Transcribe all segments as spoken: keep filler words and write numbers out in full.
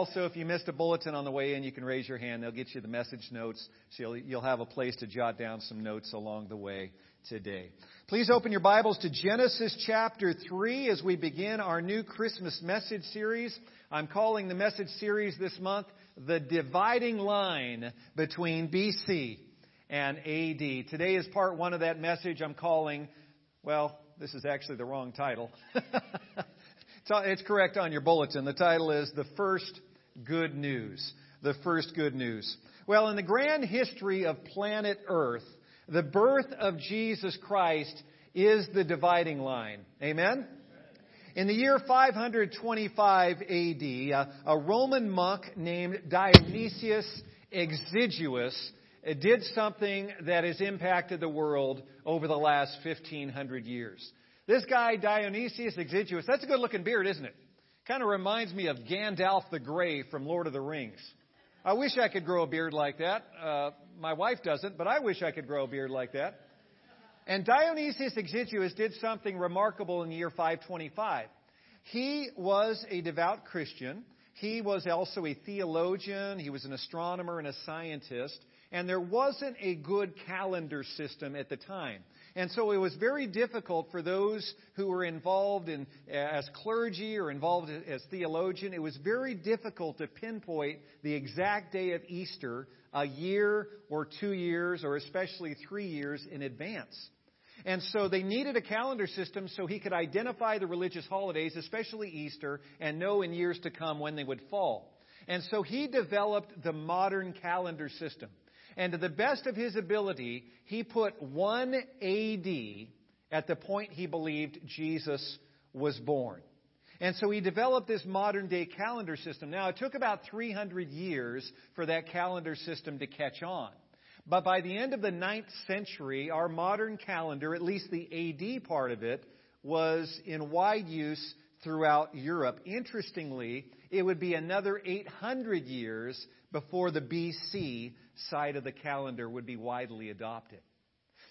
also, if you missed a bulletin on the way in, you can raise your hand. They'll get you the message notes, so you'll, you'll have a place to jot down some notes along the way today. Please open your Bibles to Genesis chapter three as we begin our new Christmas message series. I'm calling the message series this month, The Dividing Line Between B C and A D. Today is part one of that message I'm calling, well, this is actually the wrong title. It's correct on your bulletin. The title is The First Good News. The First Good News. Well, in the grand history of planet Earth, the birth of Jesus Christ is the dividing line. Amen? In the year five twenty-five A D, a, a Roman monk named Dionysius Exiguus did something that has impacted the world over the last fifteen hundred years. This guy, Dionysius Exiguus, that's a good-looking beard, isn't it? Kind of reminds me of Gandalf the Grey from Lord of the Rings. I wish I could grow a beard like that. Uh, my wife doesn't, but I wish I could grow a beard like that. And Dionysius Exiguus did something remarkable in the year five twenty-five. He was a devout Christian. He was also a theologian. He was an astronomer and a scientist. And there wasn't a good calendar system at the time. And so it was very difficult for those who were involved in as clergy or involved as theologian. It was very difficult to pinpoint the exact day of Easter a year or two years or especially three years in advance. And so they needed a calendar system so he could identify the religious holidays, especially Easter, and know in years to come when they would fall. And so he developed the modern calendar system. And to the best of his ability, he put one A D at the point he believed Jesus was born. And so he developed this modern-day calendar system. Now, it took about three hundred years for that calendar system to catch on. But by the end of the ninth century, our modern calendar, at least the A D part of it, was in wide use throughout Europe. Interestingly, it would be another eight hundred years before the B C side of the calendar would be widely adopted.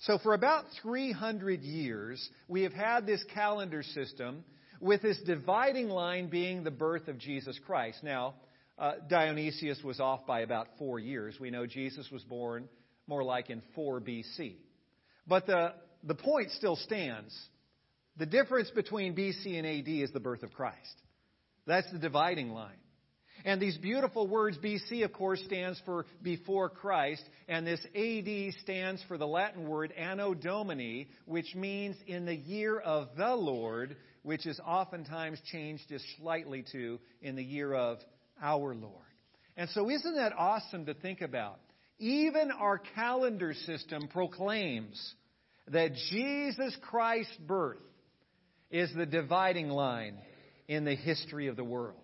So for about three hundred years, we have had this calendar system with this dividing line being the birth of Jesus Christ. Now, uh, Dionysius was off by about four years. We know Jesus was born more like in four B C. But the, the point still stands. The difference between B C and A D is the birth of Christ. That's the dividing line. And these beautiful words, B C, of course, stands for before Christ. And this A D stands for the Latin word Anno Domini, which means in the year of the Lord, which is oftentimes changed just slightly to in the year of our Lord. And so isn't that awesome to think about? Even our calendar system proclaims that Jesus Christ's birth is the dividing line in the history of the world.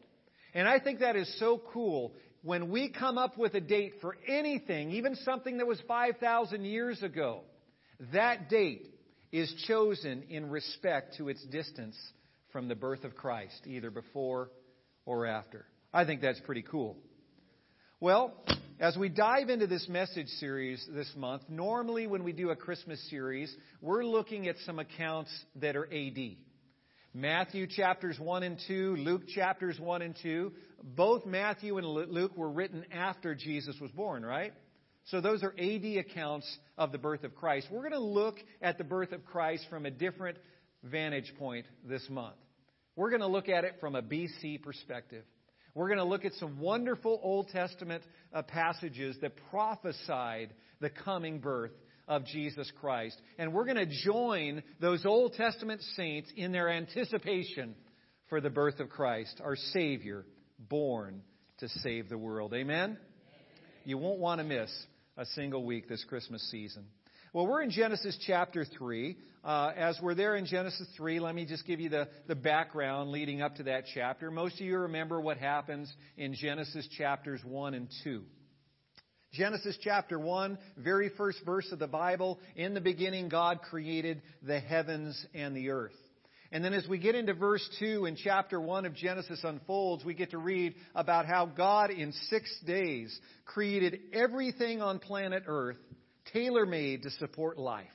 And I think that is so cool. When we come up with a date for anything, even something that was five thousand years ago, that date is chosen in respect to its distance from the birth of Christ, either before or after. I think that's pretty cool. Well, as we dive into this message series this month, normally when we do a Christmas series, we're looking at some accounts that are A D. Matthew chapters one and two, Luke chapters one and two. Both Matthew and Luke were written after Jesus was born, right? So those are A D accounts of the birth of Christ. We're going to look at the birth of Christ from a different vantage point this month. We're going to look at it from a B C perspective. We're going to look at some wonderful Old Testament uh, passages that prophesied the coming birth of Jesus Christ. And we're going to join those Old Testament saints in their anticipation for the birth of Christ, our Savior, born to save the world. Amen? Amen. You won't want to miss a single week this Christmas season. Well, we're in Genesis chapter three. Uh, as we're there in Genesis three, let me just give you the, the background leading up to that chapter. Most of you remember what happens in Genesis chapters one and two. Genesis chapter one, very first verse of the Bible, in the beginning God created the heavens and the earth. And then as we get into verse two and chapter one of Genesis unfolds, we get to read about how God in six days created everything on planet earth, tailor-made to support life.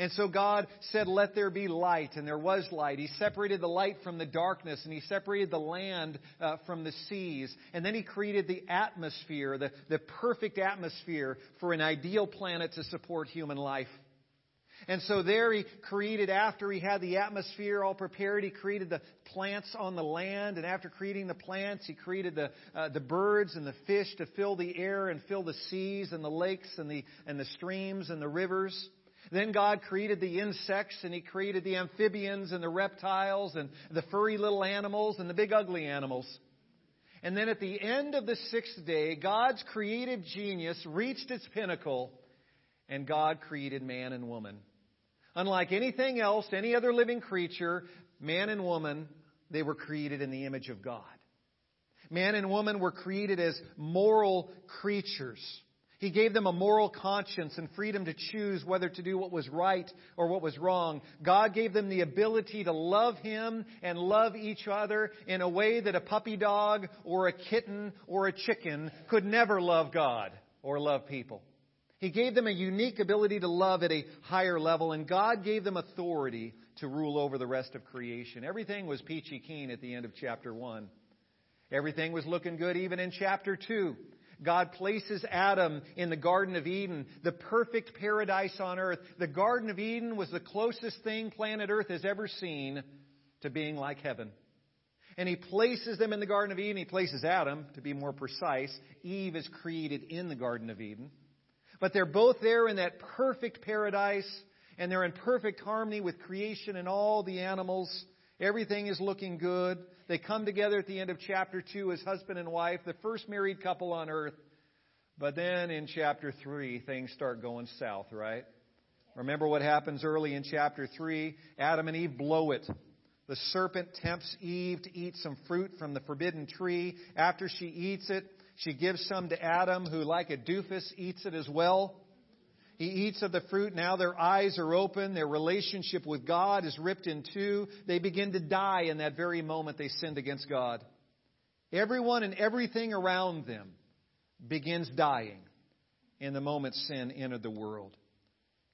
And so God said, let there be light. And there was light. He separated the light from the darkness. And he separated the land uh, from the seas. And then he created the atmosphere, the, the perfect atmosphere for an ideal planet to support human life. And so there he created, after he had the atmosphere all prepared, he created the plants on the land. And after creating the plants, he created the uh, the birds and the fish to fill the air and fill the seas and the lakes and the and the streams and the rivers. Then God created the insects, and he created the amphibians and the reptiles and the furry little animals and the big ugly animals. And then at the end of the sixth day, God's creative genius reached its pinnacle, and God created man and woman. Unlike anything else, any other living creature, man and woman, they were created in the image of God. Man and woman were created as moral creatures. He gave them a moral conscience and freedom to choose whether to do what was right or what was wrong. God gave them the ability to love Him and love each other in a way that a puppy dog or a kitten or a chicken could never love God or love people. He gave them a unique ability to love at a higher level, and God gave them authority to rule over the rest of creation. Everything was peachy keen at the end of chapter one. Everything was looking good even in chapter two. God places Adam in the Garden of Eden, the perfect paradise on earth. The Garden of Eden was the closest thing planet Earth has ever seen to being like heaven. And he places them in the Garden of Eden. He places Adam, to be more precise. Eve is created in the Garden of Eden. But they're both there in that perfect paradise, and they're in perfect harmony with creation and all the animals. Everything is looking good. They come together at the end of chapter two as husband and wife, the first married couple on earth. But then in chapter three, things start going south, right? Remember what happens early in chapter three? Adam and Eve blow it. The serpent tempts Eve to eat some fruit from the forbidden tree. After she eats it, she gives some to Adam, who, like a doofus, eats it as well. He eats of the fruit. Now their eyes are open. Their relationship with God is ripped in two. They begin to die in that very moment they sinned against God. Everyone and everything around them begins dying in the moment sin entered the world.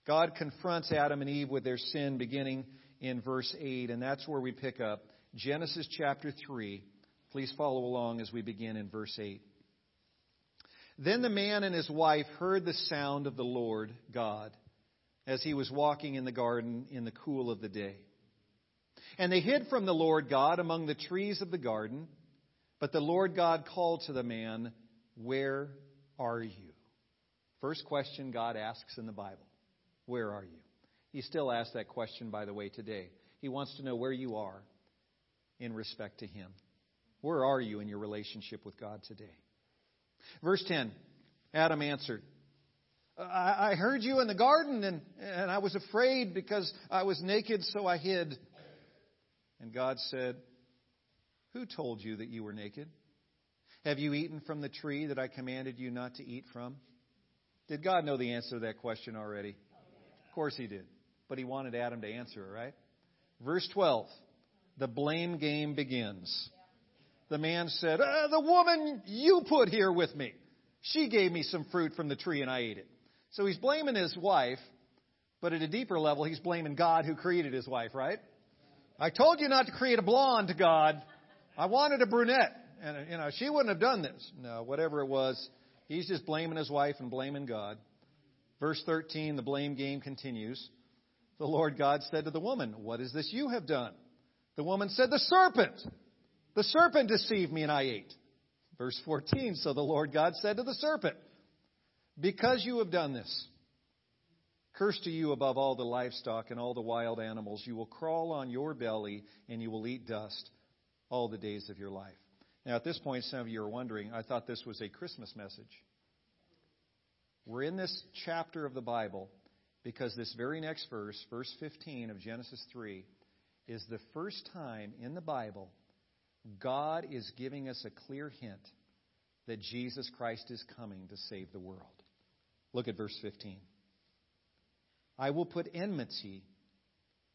God confronts Adam and Eve with their sin, beginning in verse eight. And that's where we pick up Genesis chapter three. Please follow along as we begin in verse eight. Then the man and his wife heard the sound of the Lord God as he was walking in the garden in the cool of the day. And they hid from the Lord God among the trees of the garden. But the Lord God called to the man, "Where are you?" First question God asks in the Bible. Where are you? He still asks that question, by the way, today. He wants to know where you are in respect to Him. Where are you in your relationship with God today? Verse ten, Adam answered, I, I heard you in the garden, and, and I was afraid because I was naked, so I hid. And God said, who told you that you were naked? Have you eaten from the tree that I commanded you not to eat from? Did God know the answer to that question already? Of course He did. But He wanted Adam to answer it, right? Verse twelve, the blame game begins. The man said, uh, the woman you put here with me, she gave me some fruit from the tree and I ate it. So he's blaming his wife, but at a deeper level, he's blaming God who created his wife, right? I told you not to create a blonde, God. I wanted a brunette. And, you know, she wouldn't have done this. No, whatever it was, he's just blaming his wife and blaming God. Verse thirteen, the blame game continues. The Lord God said to the woman, what is this you have done? The woman said, the serpent. The serpent deceived me and I ate. Verse fourteen, so the Lord God said to the serpent, because you have done this, cursed to you above all the livestock and all the wild animals. You will crawl on your belly and you will eat dust all the days of your life. Now, at this point, some of you are wondering, I thought this was a Christmas message. We're in this chapter of the Bible because this very next verse, verse fifteen of Genesis three, is the first time in the Bible God is giving us a clear hint that Jesus Christ is coming to save the world. Look at verse fifteen. I will put enmity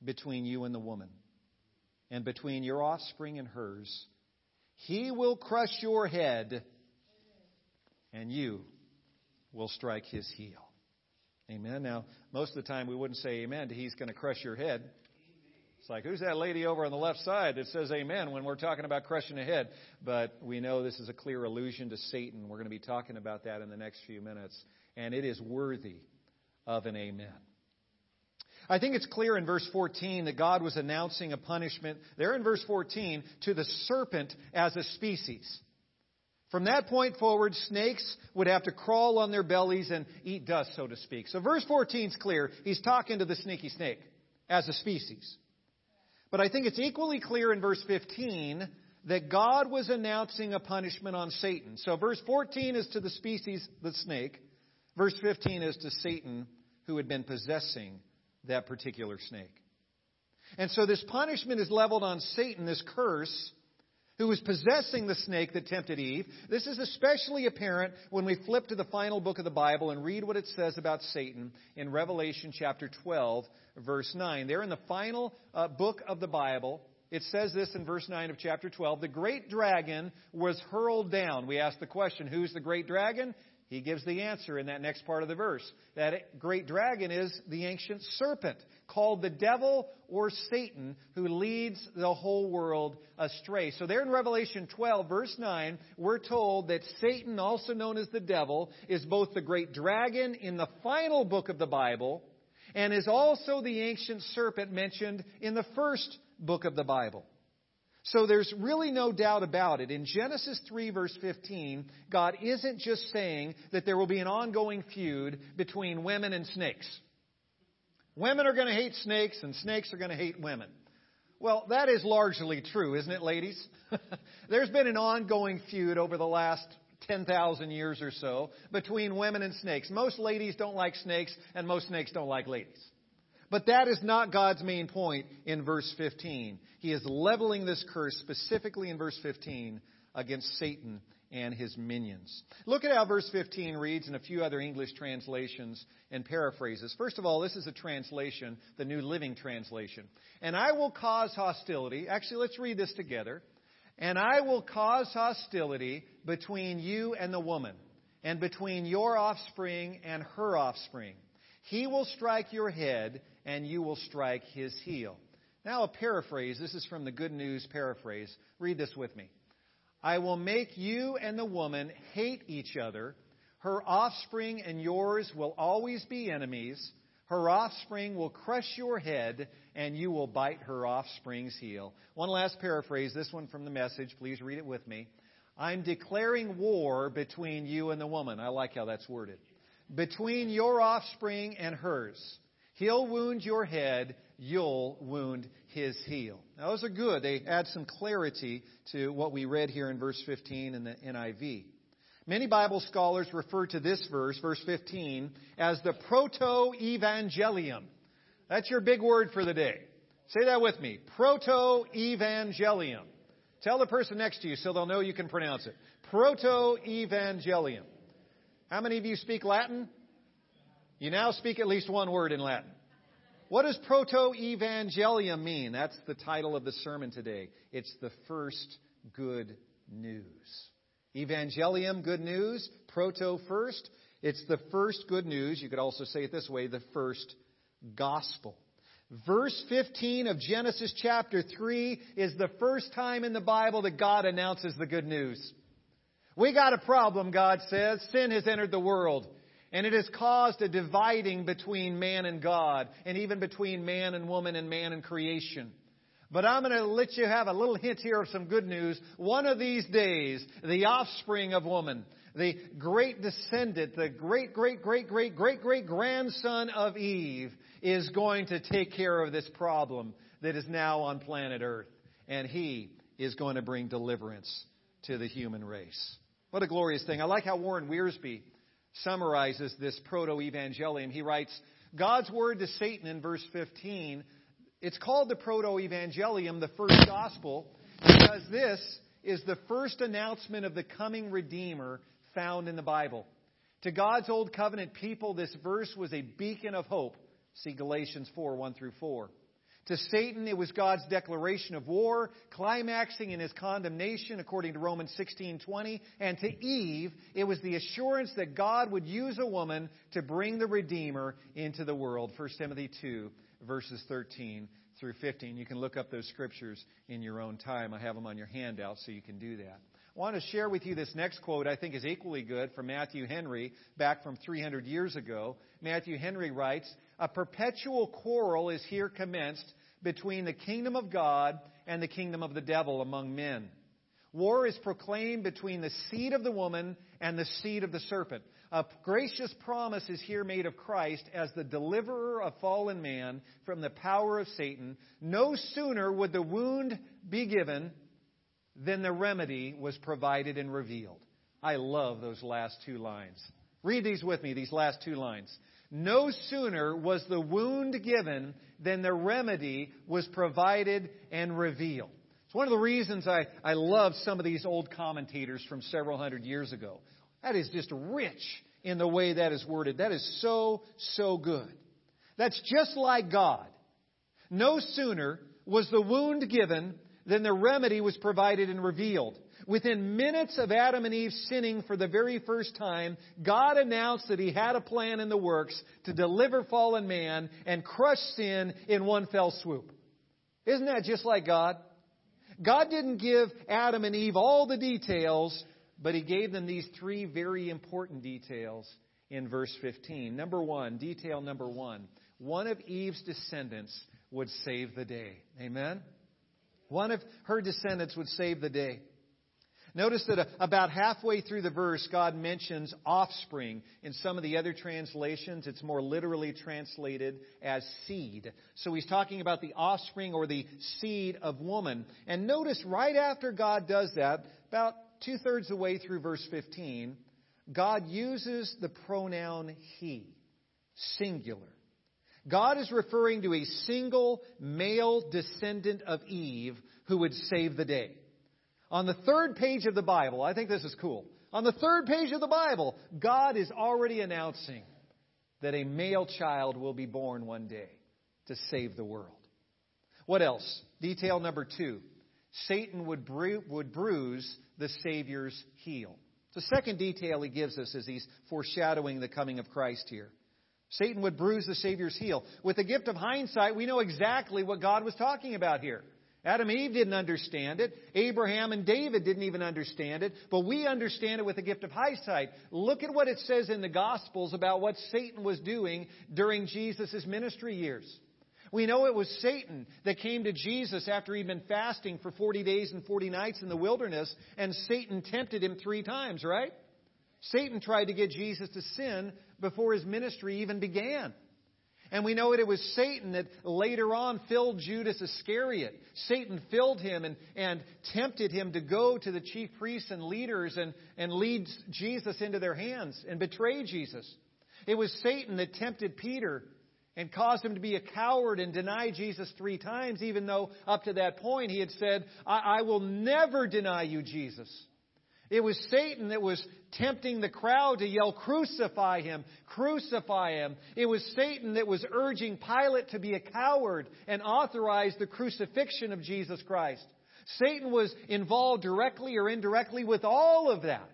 between you and the woman, and between your offspring and hers. He will crush your head, and you will strike his heel. Amen. Now, most of the time we wouldn't say amen to he's going to crush your head. It's like, who's that lady over on the left side that says amen when we're talking about crushing a head? But we know this is a clear allusion to Satan. We're going to be talking about that in the next few minutes. And it is worthy of an amen. I think it's clear in verse fourteen that God was announcing a punishment there in verse fourteen to the serpent as a species. From that point forward, snakes would have to crawl on their bellies and eat dust, so to speak. So verse fourteen is clear. He's talking to the sneaky snake as a species. But I think it's equally clear in verse fifteen that God was announcing a punishment on Satan. So verse fourteen is to the species, the snake. Verse fifteen is to Satan, who had been possessing that particular snake. And so this punishment is leveled on Satan, this curse, who was possessing the snake that tempted Eve. This is especially apparent when we flip to the final book of the Bible and read what it says about Satan in Revelation chapter twelve, verse nine. There in the final uh, book of the Bible, it says this in verse nine of chapter twelve, the great dragon was hurled down. We ask the question, who's the great dragon? He gives the answer in that next part of the verse. That great dragon is the ancient serpent, called the devil or Satan, who leads the whole world astray. So there in Revelation twelve, verse nine, we're told that Satan, also known as the devil, is both the great dragon in the final book of the Bible and is also the ancient serpent mentioned in the first book of the Bible. So there's really no doubt about it. In Genesis three, verse fifteen, God isn't just saying that there will be an ongoing feud between women and snakes. Women are going to hate snakes, and snakes are going to hate women. Well, that is largely true, isn't it, ladies? There's been an ongoing feud over the last ten thousand years or so between women and snakes. Most ladies don't like snakes, and most snakes don't like ladies. But that is not God's main point in verse fifteen. He is leveling this curse specifically in verse fifteen against Satan and his minions. Look at how verse fifteen reads in a few other English translations and paraphrases. First of all, this is a translation, the New Living Translation. And I will cause hostility. Actually, let's read this together. And I will cause hostility between you and the woman, and between your offspring and her offspring. He will strike your head, and you will strike his heel. Now a paraphrase. This is from the Good News paraphrase. Read this with me. I will make you and the woman hate each other. Her offspring and yours will always be enemies. Her offspring will crush your head, and you will bite her offspring's heel. One last paraphrase, this one from the Message. Please read it with me. I'm declaring war between you and the woman. I like how that's worded. Between your offspring and hers. He'll wound your head, you'll wound his heel. Now, those are good. They add some clarity to what we read here in verse fifteen in the N I V. Many Bible scholars refer to this verse, verse fifteen, as the proto-evangelium. That's your big word for the day. Say that with me. Proto-evangelium. Tell the person next to you so they'll know you can pronounce it. Proto-evangelium. How many of you speak Latin? You now speak at least one word in Latin. What does proto-evangelium mean? That's the title of the sermon today. It's the first good news. Evangelium, good news. Proto, first. It's the first good news. You could also say it this way, the first gospel. Verse fifteen of Genesis chapter three is the first time in the Bible that God announces the good news. We got a problem, God says. Sin has entered the world. And it has caused a dividing between man and God, and even between man and woman and man and creation. But I'm going to let you have a little hint here of some good news. One of these days, the offspring of woman, the great descendant, the great, great, great, great, great, great grandson of Eve is going to take care of this problem that is now on planet Earth. And he is going to bring deliverance to the human race. What a glorious thing. I like how Warren Wiersbe summarizes this proto-evangelium. He writes, God's word to Satan in verse fifteen, it's called the proto-evangelium, the first gospel, because this is the first announcement of the coming Redeemer found in the Bible. To God's old covenant people, this verse was a beacon of hope. See Galatians four, one through four. To Satan, it was God's declaration of war, climaxing in his condemnation, according to Romans sixteen twenty. And to Eve, it was the assurance that God would use a woman to bring the Redeemer into the world. First Timothy two, verses thirteen through fifteen. You can look up those scriptures in your own time. I have them on your handout, so you can do that. I want to share with you this next quote I think is equally good from Matthew Henry, back from three hundred years ago. Matthew Henry writes, "A perpetual quarrel is here commenced between the kingdom of God and the kingdom of the devil among men. War is proclaimed between the seed of the woman and the seed of the serpent. A gracious promise is here made of Christ as the deliverer of fallen man from the power of Satan. No sooner would the wound be given than the remedy was provided and revealed." I love those last two lines. Read these with me, these last two lines. No sooner was the wound given than the remedy was provided and revealed. It's one of the reasons I, I love some of these old commentators from several hundred years ago. That is just rich in the way that is worded. That is so, so good. That's just like God. No sooner was the wound given than the remedy was provided and revealed. Within minutes of Adam and Eve sinning for the very first time, God announced that He had a plan in the works to deliver fallen man and crush sin in one fell swoop. Isn't that just like God? God didn't give Adam and Eve all the details, but He gave them these three very important details in verse fifteen. Number one, detail number one, one of Eve's descendants would save the day. Amen? One of her descendants would save the day. Notice that about halfway through the verse, God mentions offspring. In some of the other translations, it's more literally translated as seed. So He's talking about the offspring or the seed of woman. And notice right after God does that, about two-thirds of the way through verse fifteen, God uses the pronoun he, singular. God is referring to a single male descendant of Eve who would save the day. On the third page of the Bible, I think this is cool. On the third page of the Bible, God is already announcing that a male child will be born one day to save the world. What else? Detail number two. Satan would bru- would bruise the Savior's heel. The second detail he gives us as he's foreshadowing the coming of Christ here. Satan would bruise the Savior's heel. With the gift of hindsight, we know exactly what God was talking about here. Adam and Eve didn't understand it. Abraham and David didn't even understand it. But we understand it with the gift of hindsight. Look at what it says in the Gospels about what Satan was doing during Jesus' ministry years. We know it was Satan that came to Jesus after he'd been fasting for forty days and forty nights in the wilderness, and Satan tempted him three times, right? Satan tried to get Jesus to sin before his ministry even began. And we know that it was Satan that later on filled Judas Iscariot. Satan filled him and, and tempted him to go to the chief priests and leaders and, and lead Jesus into their hands and betray Jesus. It was Satan that tempted Peter and caused him to be a coward and deny Jesus three times, even though up to that point he had said, I, I will never deny you, Jesus. It was Satan that was tempting the crowd to yell, crucify him, crucify him. It was Satan that was urging Pilate to be a coward and authorize the crucifixion of Jesus Christ. Satan was involved directly or indirectly with all of that.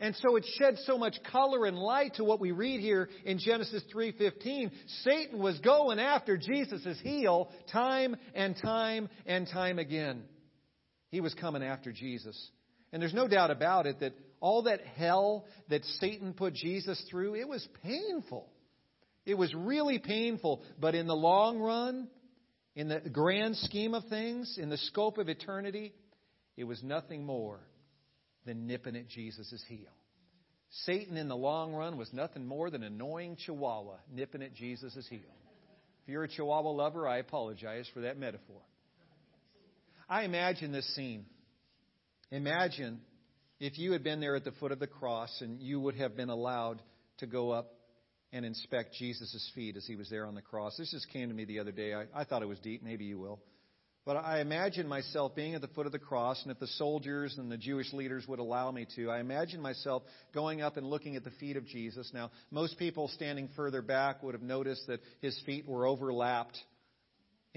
And so it shed so much color and light to what we read here in Genesis three fifteen. Satan was going after Jesus' heel time and time and time again. He was coming after Jesus. And there's no doubt about it that all that hell that Satan put Jesus through, it was painful. It was really painful. But in the long run, in the grand scheme of things, in the scope of eternity, it was nothing more than nipping at Jesus' heel. Satan in the long run was nothing more than an annoying chihuahua nipping at Jesus' heel. If you're a chihuahua lover, I apologize for that metaphor. I imagine this scene. Imagine if you had been there at the foot of the cross and you would have been allowed to go up and inspect Jesus' feet as he was there on the cross. This just came to me the other day. I, I thought it was deep. Maybe you will. But I imagine myself being at the foot of the cross, and if the soldiers and the Jewish leaders would allow me to, I imagine myself going up and looking at the feet of Jesus. Now, most people standing further back would have noticed that his feet were overlapped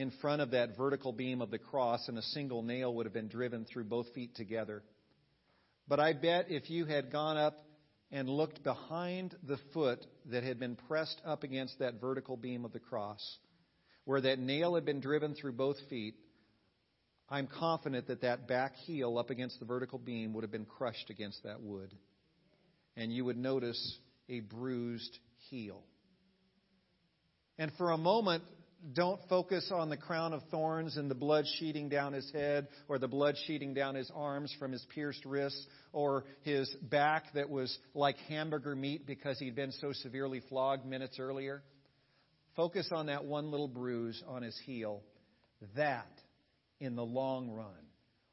in front of that vertical beam of the cross, and a single nail would have been driven through both feet together. But I bet if you had gone up and looked behind the foot that had been pressed up against that vertical beam of the cross, where that nail had been driven through both feet, I'm confident that that back heel up against the vertical beam would have been crushed against that wood. And you would notice a bruised heel. And for a moment, don't focus on the crown of thorns and the blood sheeting down his head, or the blood sheeting down his arms from his pierced wrists, or his back that was like hamburger meat because he'd been so severely flogged minutes earlier. Focus on that one little bruise on his heel. That, in the long run,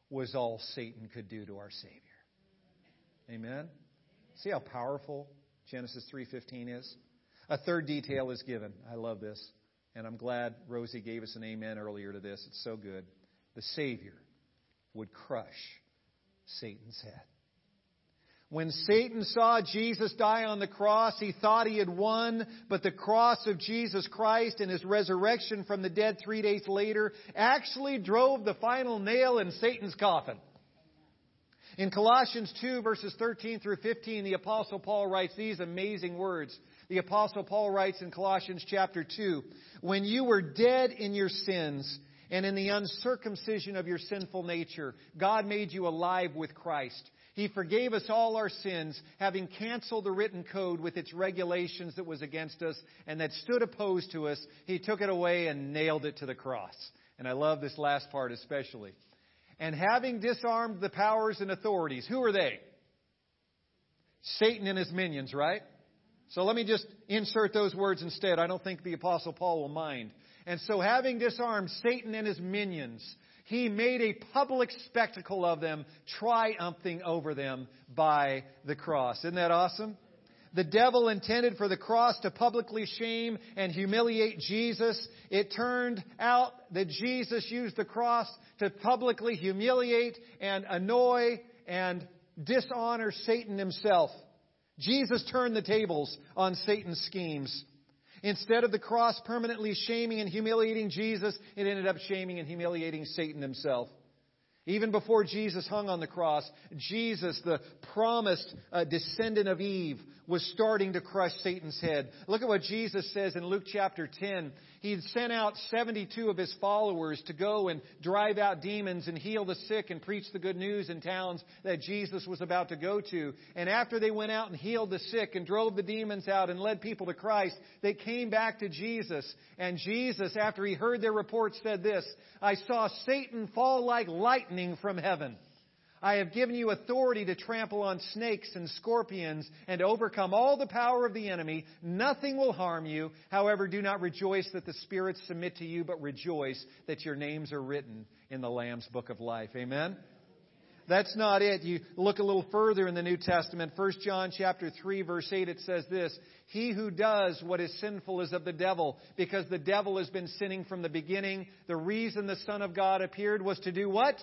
was all Satan could do to our Savior. Amen? See how powerful Genesis three fifteen is? A third detail is given. I love this. And I'm glad Rosie gave us an amen earlier to this. It's so good. The Savior would crush Satan's head. When Satan saw Jesus die on the cross, he thought he had won, but the cross of Jesus Christ and his resurrection from the dead three days later actually drove the final nail in Satan's coffin. In Colossians two, verses thirteen through fifteen, the Apostle Paul writes these amazing words. The Apostle Paul writes in Colossians chapter two, "When you were dead in your sins and in the uncircumcision of your sinful nature, God made you alive with Christ. He forgave us all our sins, having canceled the written code with its regulations that was against us and that stood opposed to us. He took it away and nailed it to the cross." And I love this last part especially. "And having disarmed the powers and authorities," who are they? Satan and his minions, right? So let me just insert those words instead. I don't think the Apostle Paul will mind. "And so having disarmed Satan and his minions, He made a public spectacle of them, triumphing over them by the cross." Isn't that awesome? The devil intended for the cross to publicly shame and humiliate Jesus. It turned out that Jesus used the cross to publicly humiliate and annoy and dishonor Satan himself. Jesus turned the tables on Satan's schemes. Instead of the cross permanently shaming and humiliating Jesus, it ended up shaming and humiliating Satan himself. Even before Jesus hung on the cross, Jesus, the promised uh, descendant of Eve, was starting to crush Satan's head. Look at what Jesus says in Luke chapter ten. He had sent out seventy-two of his followers to go and drive out demons and heal the sick and preach the good news in towns that Jesus was about to go to. And after they went out and healed the sick and drove the demons out and led people to Christ, they came back to Jesus. And Jesus, after he heard their report, said this, "I saw Satan fall like lightning from heaven. I have given you authority to trample on snakes and scorpions and to overcome all the power of the enemy. Nothing will harm you. However, do not rejoice that the spirits submit to you, but rejoice that your names are written in the Lamb's book of life." Amen? That's not it. You look a little further in the New Testament. First John chapter three, verse eight, it says this, "He who does what is sinful is of the devil, because the devil has been sinning from the beginning. The reason the Son of God appeared was to do what?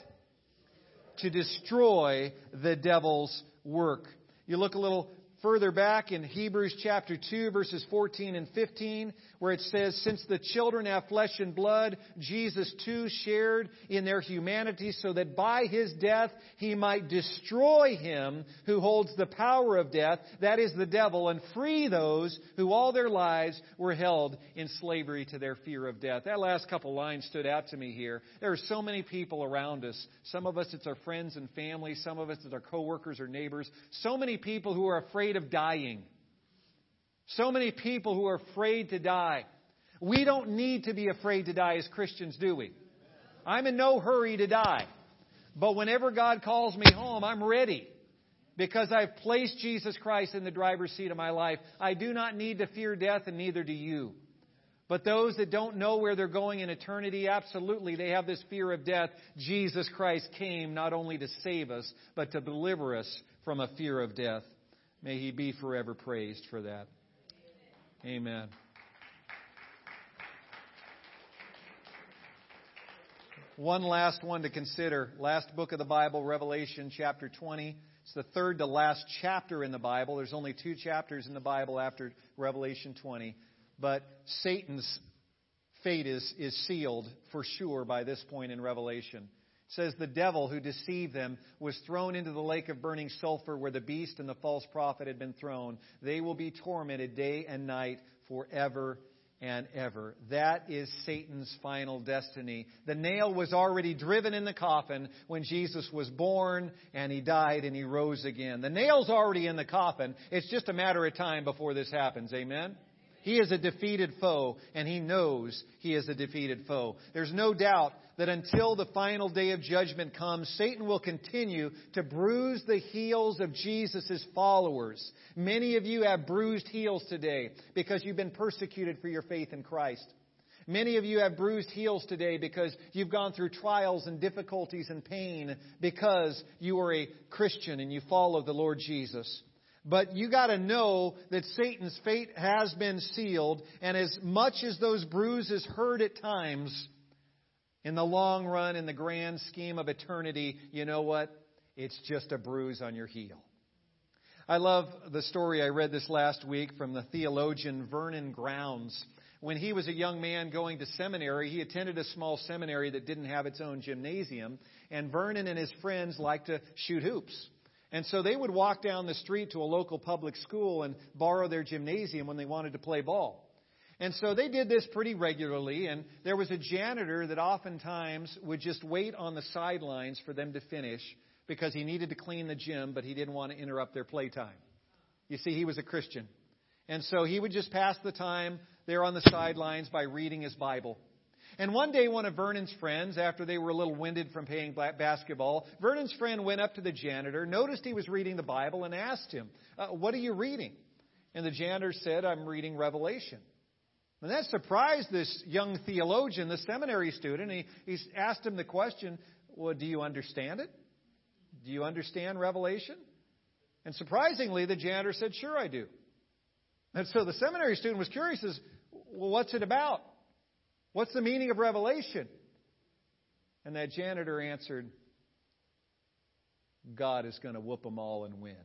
To destroy the devil's work." You look a little further back in Hebrews chapter two, verses fourteen and fifteen, where it says, "Since the children have flesh and blood, Jesus too shared in their humanity, so that by his death he might destroy him who holds the power of death, that is the devil, and free those who all their lives were held in slavery to their fear of death." That last couple lines stood out to me here. There are so many people around us. Some of us, it's our friends and family. Some of us, it's our coworkers or neighbors. So many people who are afraid of dying. So many people who are afraid to die. We don't need to be afraid to die as Christians, do we? I'm in no hurry to die. But whenever God calls me home, I'm ready. Because I've placed Jesus Christ in the driver's seat of my life. I do not need to fear death, and neither do you. But those that don't know where they're going in eternity, absolutely, they have this fear of death. Jesus Christ came not only to save us, but to deliver us from a fear of death. May he be forever praised for that. Amen. One last one to consider. Last book of the Bible, Revelation chapter twenty. It's the third to last chapter in the Bible. There's only two chapters in the Bible after Revelation twenty. But Satan's fate is, is sealed for sure by this point in Revelation. It says, the devil who deceived them was thrown into the lake of burning sulfur where the beast and the false prophet had been thrown. They will be tormented day and night forever and ever. That is Satan's final destiny. The nail was already driven in the coffin when Jesus was born and he died and he rose again. The nail's already in the coffin. It's just a matter of time before this happens. Amen? He is a defeated foe, and he knows he is a defeated foe. There's no doubt that until the final day of judgment comes, Satan will continue to bruise the heels of Jesus' followers. Many of you have bruised heels today because you've been persecuted for your faith in Christ. Many of you have bruised heels today because you've gone through trials and difficulties and pain because you are a Christian and you follow the Lord Jesus. But you got to know that Satan's fate has been sealed. And as much as those bruises hurt at times, in the long run, in the grand scheme of eternity, you know what? It's just a bruise on your heel. I love the story I read this last week from the theologian Vernon Grounds. When he was a young man going to seminary, he attended a small seminary that didn't have its own gymnasium. And Vernon and his friends liked to shoot hoops. And so they would walk down the street to a local public school and borrow their gymnasium when they wanted to play ball. And so they did this pretty regularly, and there was a janitor that oftentimes would just wait on the sidelines for them to finish because he needed to clean the gym, but he didn't want to interrupt their playtime. You see, he was a Christian. And so he would just pass the time there on the sidelines by reading his Bible. And one day, one of Vernon's friends, after they were a little winded from playing basketball, Vernon's friend went up to the janitor, noticed he was reading the Bible, and asked him, uh, what are you reading? And the janitor said, I'm reading Revelation. And that surprised this young theologian, the seminary student. He, he asked him the question, well, do you understand it? Do you understand Revelation? And surprisingly, the janitor said, sure, I do. And so the seminary student was curious, says, well, what's it about? What's the meaning of Revelation? And that janitor answered, God is going to whoop them all and win.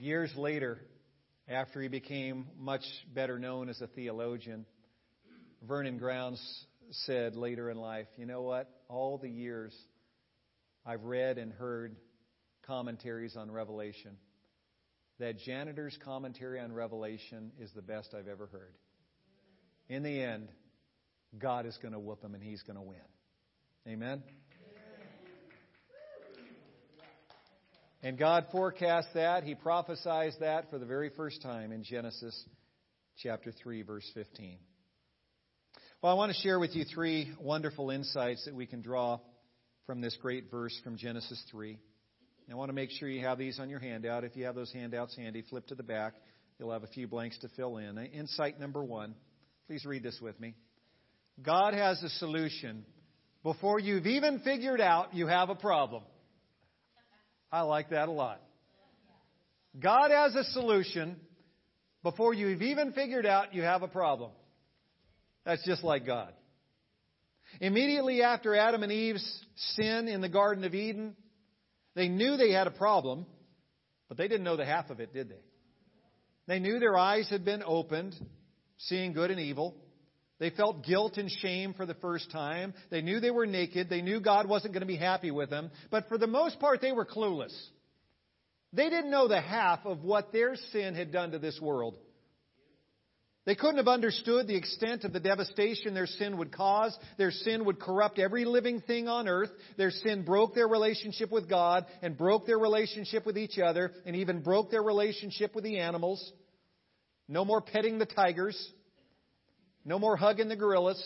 Years later, after he became much better known as a theologian, Vernon Grounds said later in life, you know what? All the years I've read and heard commentaries on Revelation, that janitor's commentary on Revelation is the best I've ever heard. In the end, God is going to whoop him and he's going to win. Amen? And God forecast that. He prophesied that for the very first time in Genesis chapter three, verse fifteen. Well, I want to share with you three wonderful insights that we can draw from this great verse from Genesis three. I want to make sure you have these on your handout. If you have those handouts handy, flip to the back. You'll have a few blanks to fill in. Insight number one. Please read this with me. God has a solution. Before you've even figured out you have a problem. I like that a lot. God has a solution. Before you've even figured out you have a problem. That's just like God. Immediately after Adam and Eve's sin in the Garden of Eden, they knew they had a problem, but they didn't know the half of it, did they? They knew their eyes had been opened, seeing good and evil. They felt guilt and shame for the first time. They knew they were naked. They knew God wasn't going to be happy with them. But for the most part, they were clueless. They didn't know the half of what their sin had done to this world. They couldn't have understood the extent of the devastation their sin would cause. Their sin would corrupt every living thing on earth. Their sin broke their relationship with God and broke their relationship with each other and even broke their relationship with the animals. No more petting the tigers. No more hugging the gorillas.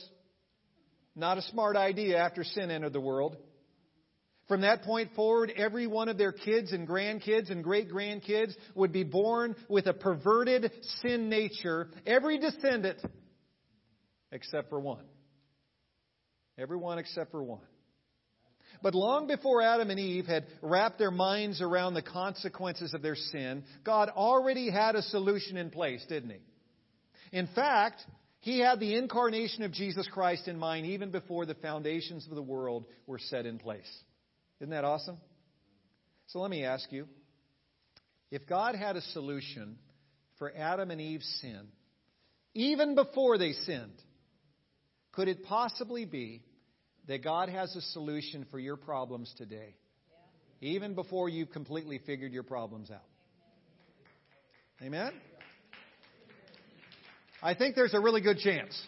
Not a smart idea after sin entered the world. From that point forward, every one of their kids and grandkids and great-grandkids would be born with a perverted sin nature. Every descendant except for one. Everyone except for one. But long before Adam and Eve had wrapped their minds around the consequences of their sin, God already had a solution in place, didn't He? In fact, He had the incarnation of Jesus Christ in mind even before the foundations of the world were set in place. Isn't that awesome? So let me ask you, If God had a solution for Adam and Eve's sin, even before they sinned, could it possibly be that God has a solution for your problems today, even before you've completely figured your problems out? Amen? I think there's a really good chance.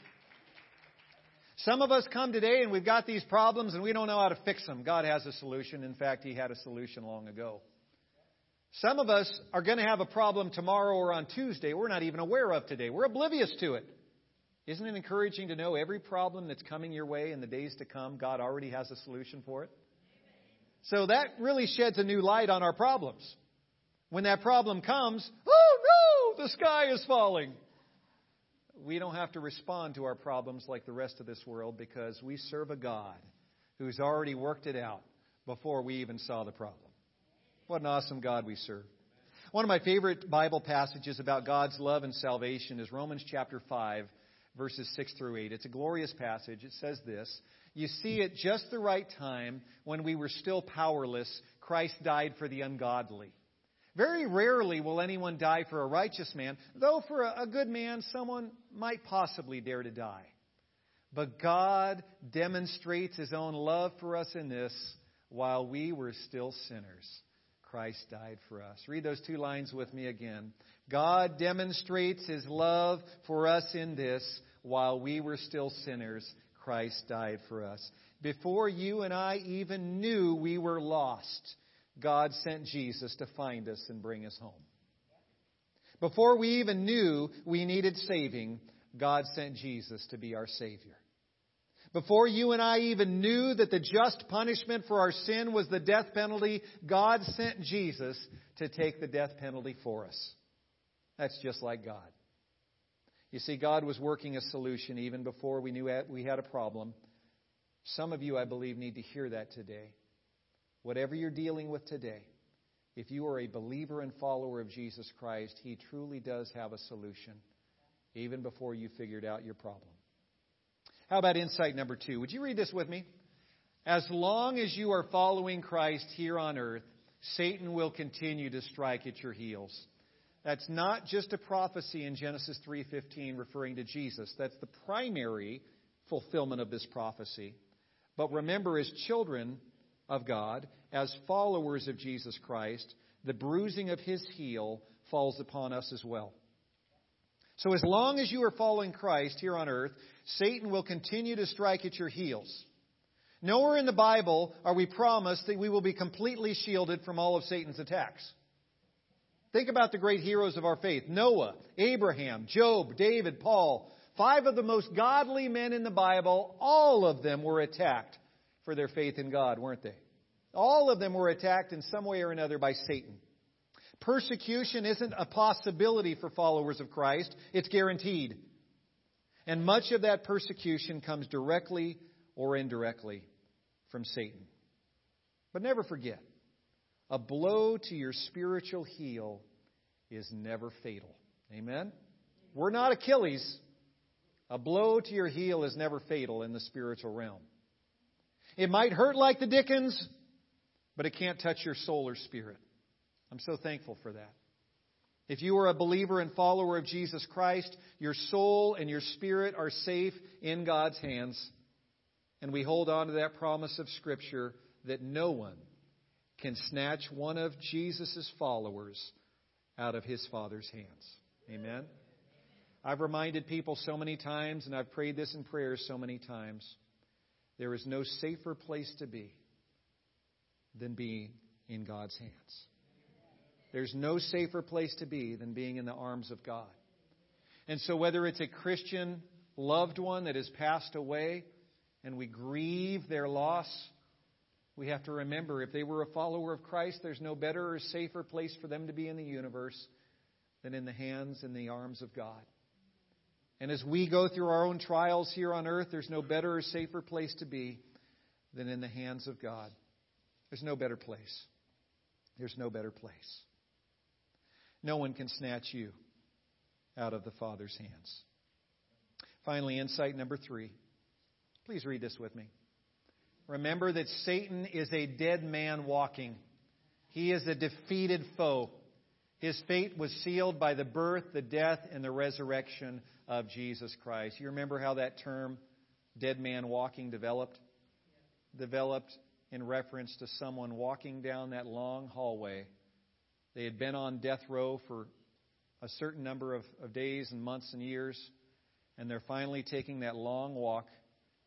Some of us come today and we've got these problems and we don't know how to fix them. God has a solution. In fact, He had a solution long ago. Some of us are going to have a problem tomorrow or on Tuesday we're not even aware of today. We're oblivious to it. Isn't it encouraging to know every problem that's coming your way in the days to come, God already has a solution for it? So that really sheds a new light on our problems. When that problem comes, oh no, the sky is falling. We don't have to respond to our problems like the rest of this world because we serve a God who's already worked it out before we even saw the problem. What an awesome God we serve. One of my favorite Bible passages about God's love and salvation is Romans chapter five, verses six through eight. It's a glorious passage. It says this, "You see, at just the right time, when we were still powerless, Christ died for the ungodly. Very rarely will anyone die for a righteous man, though for a good man, someone might possibly dare to die. But God demonstrates His own love for us in this, while we were still sinners, Christ died for us." Read those two lines with me again. God demonstrates His love for us in this, while we were still sinners, Christ died for us. Before you and I even knew we were lost, God sent Jesus to find us and bring us home. Before we even knew we needed saving, God sent Jesus to be our Savior. Before you and I even knew that the just punishment for our sin was the death penalty, God sent Jesus to take the death penalty for us. That's just like God. You see, God was working a solution even before we knew we had a problem. Some of you, I believe, need to hear that today. Whatever you're dealing with today, if you are a believer and follower of Jesus Christ, He truly does have a solution, even before you figured out your problem. How about insight number two? Would you read this with me? As long as you are following Christ here on earth, Satan will continue to strike at your heels. That's not just a prophecy in Genesis three fifteen referring to Jesus. That's the primary fulfillment of this prophecy. But remember, as children of God, as followers of Jesus Christ, the bruising of His heel falls upon us as well. So as long as you are following Christ here on earth, Satan will continue to strike at your heels. Nowhere in the Bible are we promised that we will be completely shielded from all of Satan's attacks. Think about the great heroes of our faith. Noah, Abraham, Job, David, Paul. Five of the most godly men in the Bible, all of them were attacked for their faith in God, weren't they? All of them were attacked in some way or another by Satan. Persecution isn't a possibility for followers of Christ. It's guaranteed. And much of that persecution comes directly or indirectly from Satan. But never forget, a blow to your spiritual heel is never fatal. Amen? We're not Achilles. A blow to your heel is never fatal in the spiritual realm. It might hurt like the dickens, but it can't touch your soul or spirit. I'm so thankful for that. If you are a believer and follower of Jesus Christ, your soul and your spirit are safe in God's hands. And we hold on to that promise of Scripture that no one can snatch one of Jesus' followers out of His Father's hands. Amen? I've reminded people so many times, and I've prayed this in prayer so many times, there is no safer place to be than being in God's hands. There's no safer place to be than being in the arms of God. And so whether it's a Christian loved one that has passed away and we grieve their loss, we have to remember if they were a follower of Christ, there's no better or safer place for them to be in the universe than in the hands and the arms of God. And as we go through our own trials here on earth, there's no better or safer place to be than in the hands of God. There's no better place. There's no better place. No one can snatch you out of the Father's hands. Finally, insight number three. Please read this with me. Remember that Satan is a dead man walking. He is a defeated foe. His fate was sealed by the birth, the death, and the resurrection of Jesus Christ. You remember how that term, dead man walking, developed? Developed in reference to someone walking down that long hallway. They had been on death row for a certain number of, of days and months and years, and they're finally taking that long walk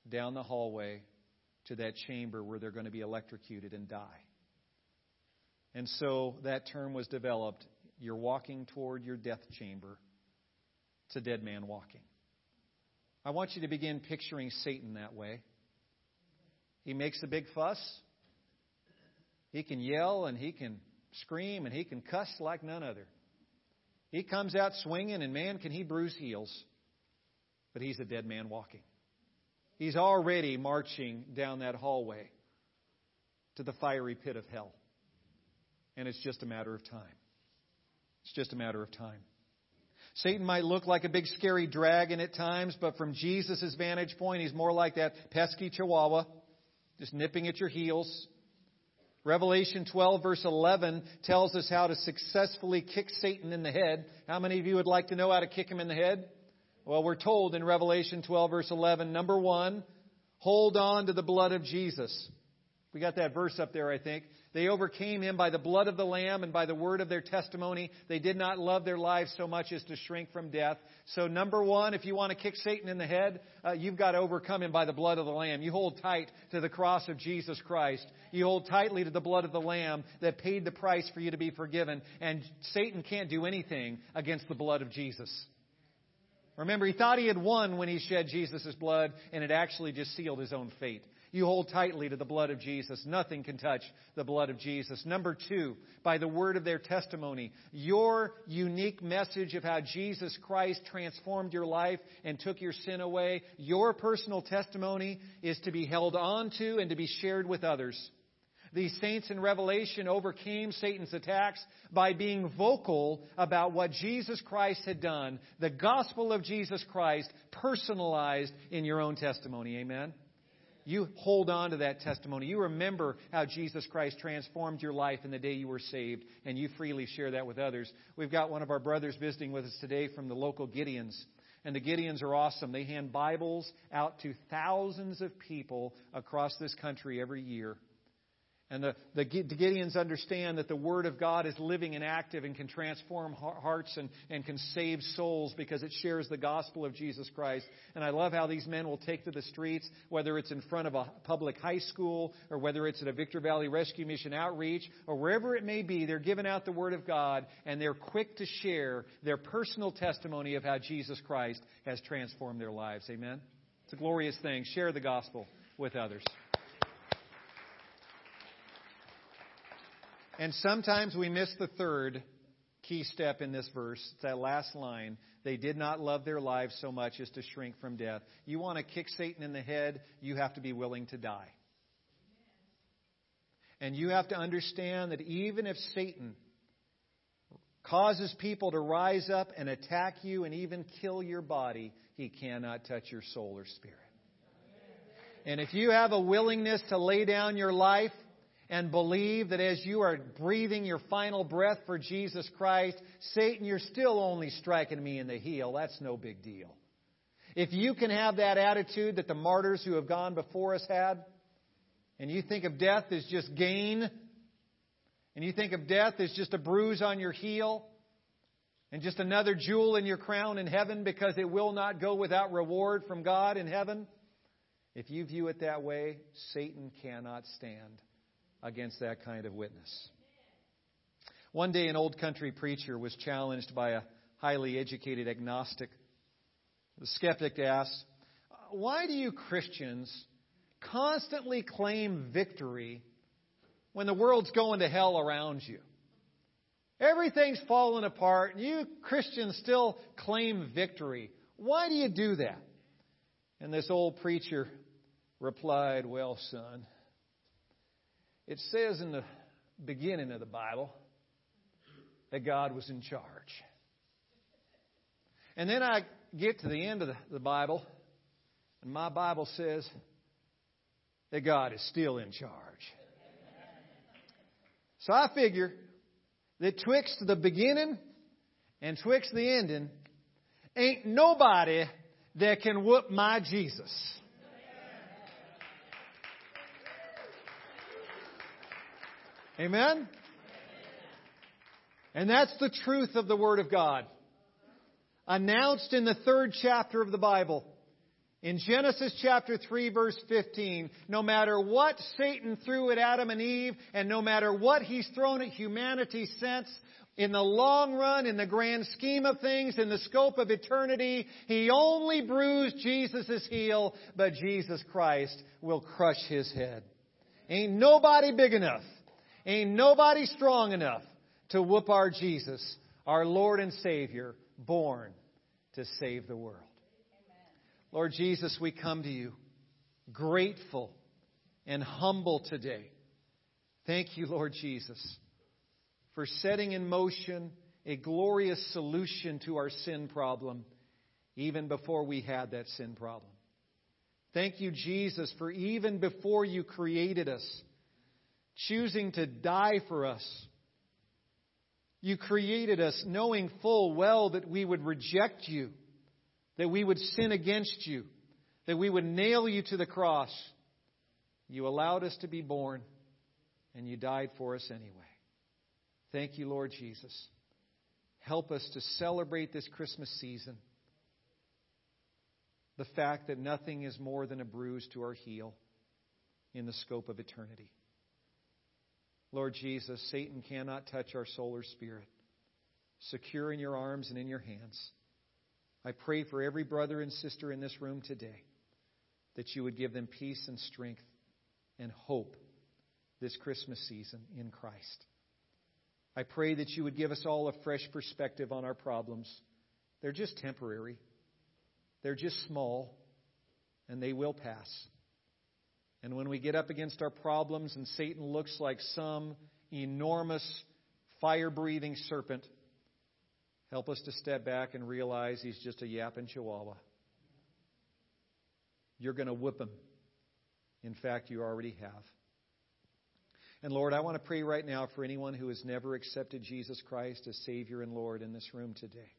down the hallway to that chamber where they're going to be electrocuted and die. And so that term was developed. You're walking toward your death chamber. It's a dead man walking. I want you to begin picturing Satan that way. He makes a big fuss. He can yell and he can scream and he can cuss like none other. He comes out swinging, and man, can he bruise heels. But he's a dead man walking. He's already marching down that hallway to the fiery pit of hell. And it's just a matter of time. It's just a matter of time. Satan might look like a big scary dragon at times, but from Jesus' vantage point, he's more like that pesky chihuahua, just nipping at your heels. Revelation twelve, verse eleven, tells us how to successfully kick Satan in the head. How many of you would like to know how to kick him in the head? Well, we're told in Revelation twelve, verse eleven, number one, hold on to the blood of Jesus. We got that verse up there, I think. They overcame him by the blood of the Lamb and by the word of their testimony. They did not love their lives so much as to shrink from death. So number one, if you want to kick Satan in the head, uh, you've got to overcome him by the blood of the Lamb. You hold tight to the cross of Jesus Christ. You hold tightly to the blood of the Lamb that paid the price for you to be forgiven. And Satan can't do anything against the blood of Jesus. Remember, he thought he had won when he shed Jesus' blood, and it actually just sealed his own fate. You hold tightly to the blood of Jesus. Nothing can touch the blood of Jesus. Number two, by the word of their testimony, your unique message of how Jesus Christ transformed your life and took your sin away, your personal testimony is to be held on to and to be shared with others. The saints in Revelation overcame Satan's attacks by being vocal about what Jesus Christ had done. The gospel of Jesus Christ personalized in your own testimony. Amen. You hold on to that testimony. You remember how Jesus Christ transformed your life in the day you were saved, and you freely share that with others. We've got one of our brothers visiting with us today from the local Gideons, and the Gideons are awesome. They hand Bibles out to thousands of people across this country every year. And the, the Gideons understand that the Word of God is living and active and can transform hearts and, and can save souls because it shares the gospel of Jesus Christ. And I love how these men will take to the streets, whether it's in front of a public high school or whether it's at a Victor Valley Rescue Mission outreach or wherever it may be. They're giving out the Word of God, and they're quick to share their personal testimony of how Jesus Christ has transformed their lives. Amen? It's a glorious thing. Share the gospel with others. And sometimes we miss the third key step in this verse. It's that last line. They did not love their lives so much as to shrink from death. You want to kick Satan in the head, you have to be willing to die. And you have to understand that even if Satan causes people to rise up and attack you and even kill your body, he cannot touch your soul or spirit. And if you have a willingness to lay down your life, and believe that as you are breathing your final breath for Jesus Christ, Satan, you're still only striking me in the heel. That's no big deal. If you can have that attitude that the martyrs who have gone before us had, and you think of death as just gain, and you think of death as just a bruise on your heel, and just another jewel in your crown in heaven because it will not go without reward from God in heaven, if you view it that way, Satan cannot stand against that kind of witness. One day an old country preacher was challenged by a highly educated agnostic. The skeptic asked, "Why do you Christians constantly claim victory when the world's going to hell around you? Everything's falling apart, and you Christians still claim victory. Why do you do that?" And this old preacher replied, "Well, son, it says in the beginning of the Bible that God was in charge. And then I get to the end of the, the Bible, and my Bible says that God is still in charge. So I figure that twixt the beginning and twixt the ending, ain't nobody that can whoop my Jesus. Amen? And that's the truth of the Word of God, announced in the third chapter of the Bible. In Genesis chapter three, verse fifteen, no matter what Satan threw at Adam and Eve, and no matter what he's thrown at humanity since, in the long run, in the grand scheme of things, in the scope of eternity, he only bruised Jesus' heel, but Jesus Christ will crush his head. Ain't nobody big enough, ain't nobody strong enough to whoop our Jesus, our Lord and Savior, born to save the world. Lord Jesus, we come to you grateful and humble today. Thank you, Lord Jesus, for setting in motion a glorious solution to our sin problem even before we had that sin problem. Thank you, Jesus, for even before you created us, choosing to die for us. You created us knowing full well that we would reject you, that we would sin against you, that we would nail you to the cross. You allowed us to be born, and you died for us anyway. Thank you, Lord Jesus. Help us to celebrate this Christmas season the fact that nothing is more than a bruise to our heel in the scope of eternity. Lord Jesus, Satan cannot touch our soul or spirit, secure in your arms and in your hands. I pray for every brother and sister in this room today that you would give them peace and strength and hope this Christmas season in Christ. I pray that you would give us all a fresh perspective on our problems. They're just temporary. They're just small, and they will pass. And when we get up against our problems and Satan looks like some enormous fire-breathing serpent, help us to step back and realize he's just a yapping chihuahua. You're going to whip him. In fact, you already have. And Lord, I want to pray right now for anyone who has never accepted Jesus Christ as Savior and Lord in this room today.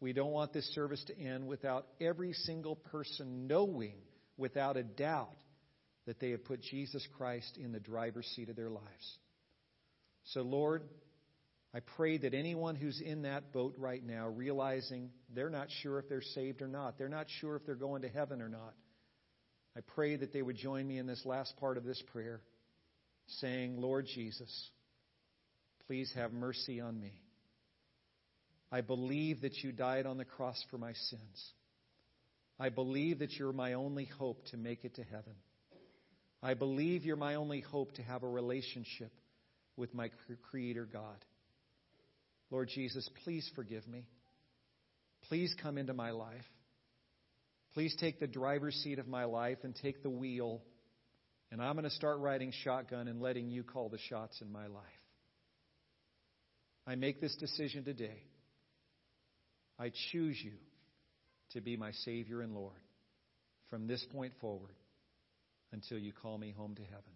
We don't want this service to end without every single person knowing, without a doubt, that they have put Jesus Christ in the driver's seat of their lives. So, Lord, I pray that anyone who's in that boat right now, realizing they're not sure if they're saved or not, they're not sure if they're going to heaven or not, I pray that they would join me in this last part of this prayer, saying, Lord Jesus, please have mercy on me. I believe that you died on the cross for my sins. I believe that you're my only hope to make it to heaven. I believe you're my only hope to have a relationship with my Creator God. Lord Jesus, please forgive me. Please come into my life. Please take the driver's seat of my life and take the wheel. And I'm going to start riding shotgun and letting you call the shots in my life. I make this decision today. I choose you to be my Savior and Lord from this point forward until you call me home to heaven.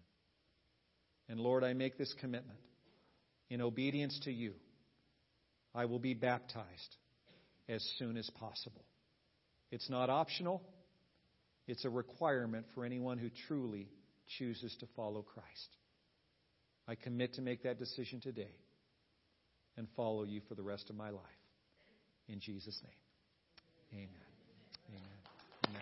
And Lord, I make this commitment in obedience to you. I will be baptized as soon as possible. It's not optional. It's a requirement for anyone who truly chooses to follow Christ. I commit to make that decision today and follow you for the rest of my life. In Jesus' name, amen. Amen. Amen.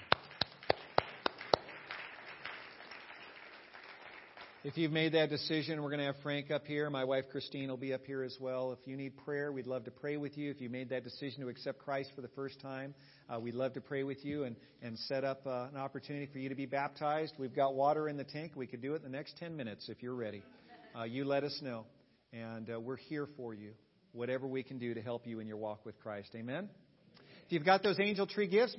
If you've made that decision, we're going to have Frank up here. My wife, Christine, will be up here as well. If you need prayer, we'd love to pray with you. If you made that decision to accept Christ for the first time, uh, we'd love to pray with you and, and set up uh, an opportunity for you to be baptized. We've got water in the tank. We could do it in the next ten minutes if you're ready. Uh, you let us know, and uh, we're here for you, whatever we can do to help you in your walk with Christ. Amen? If you've got those angel tree gifts, make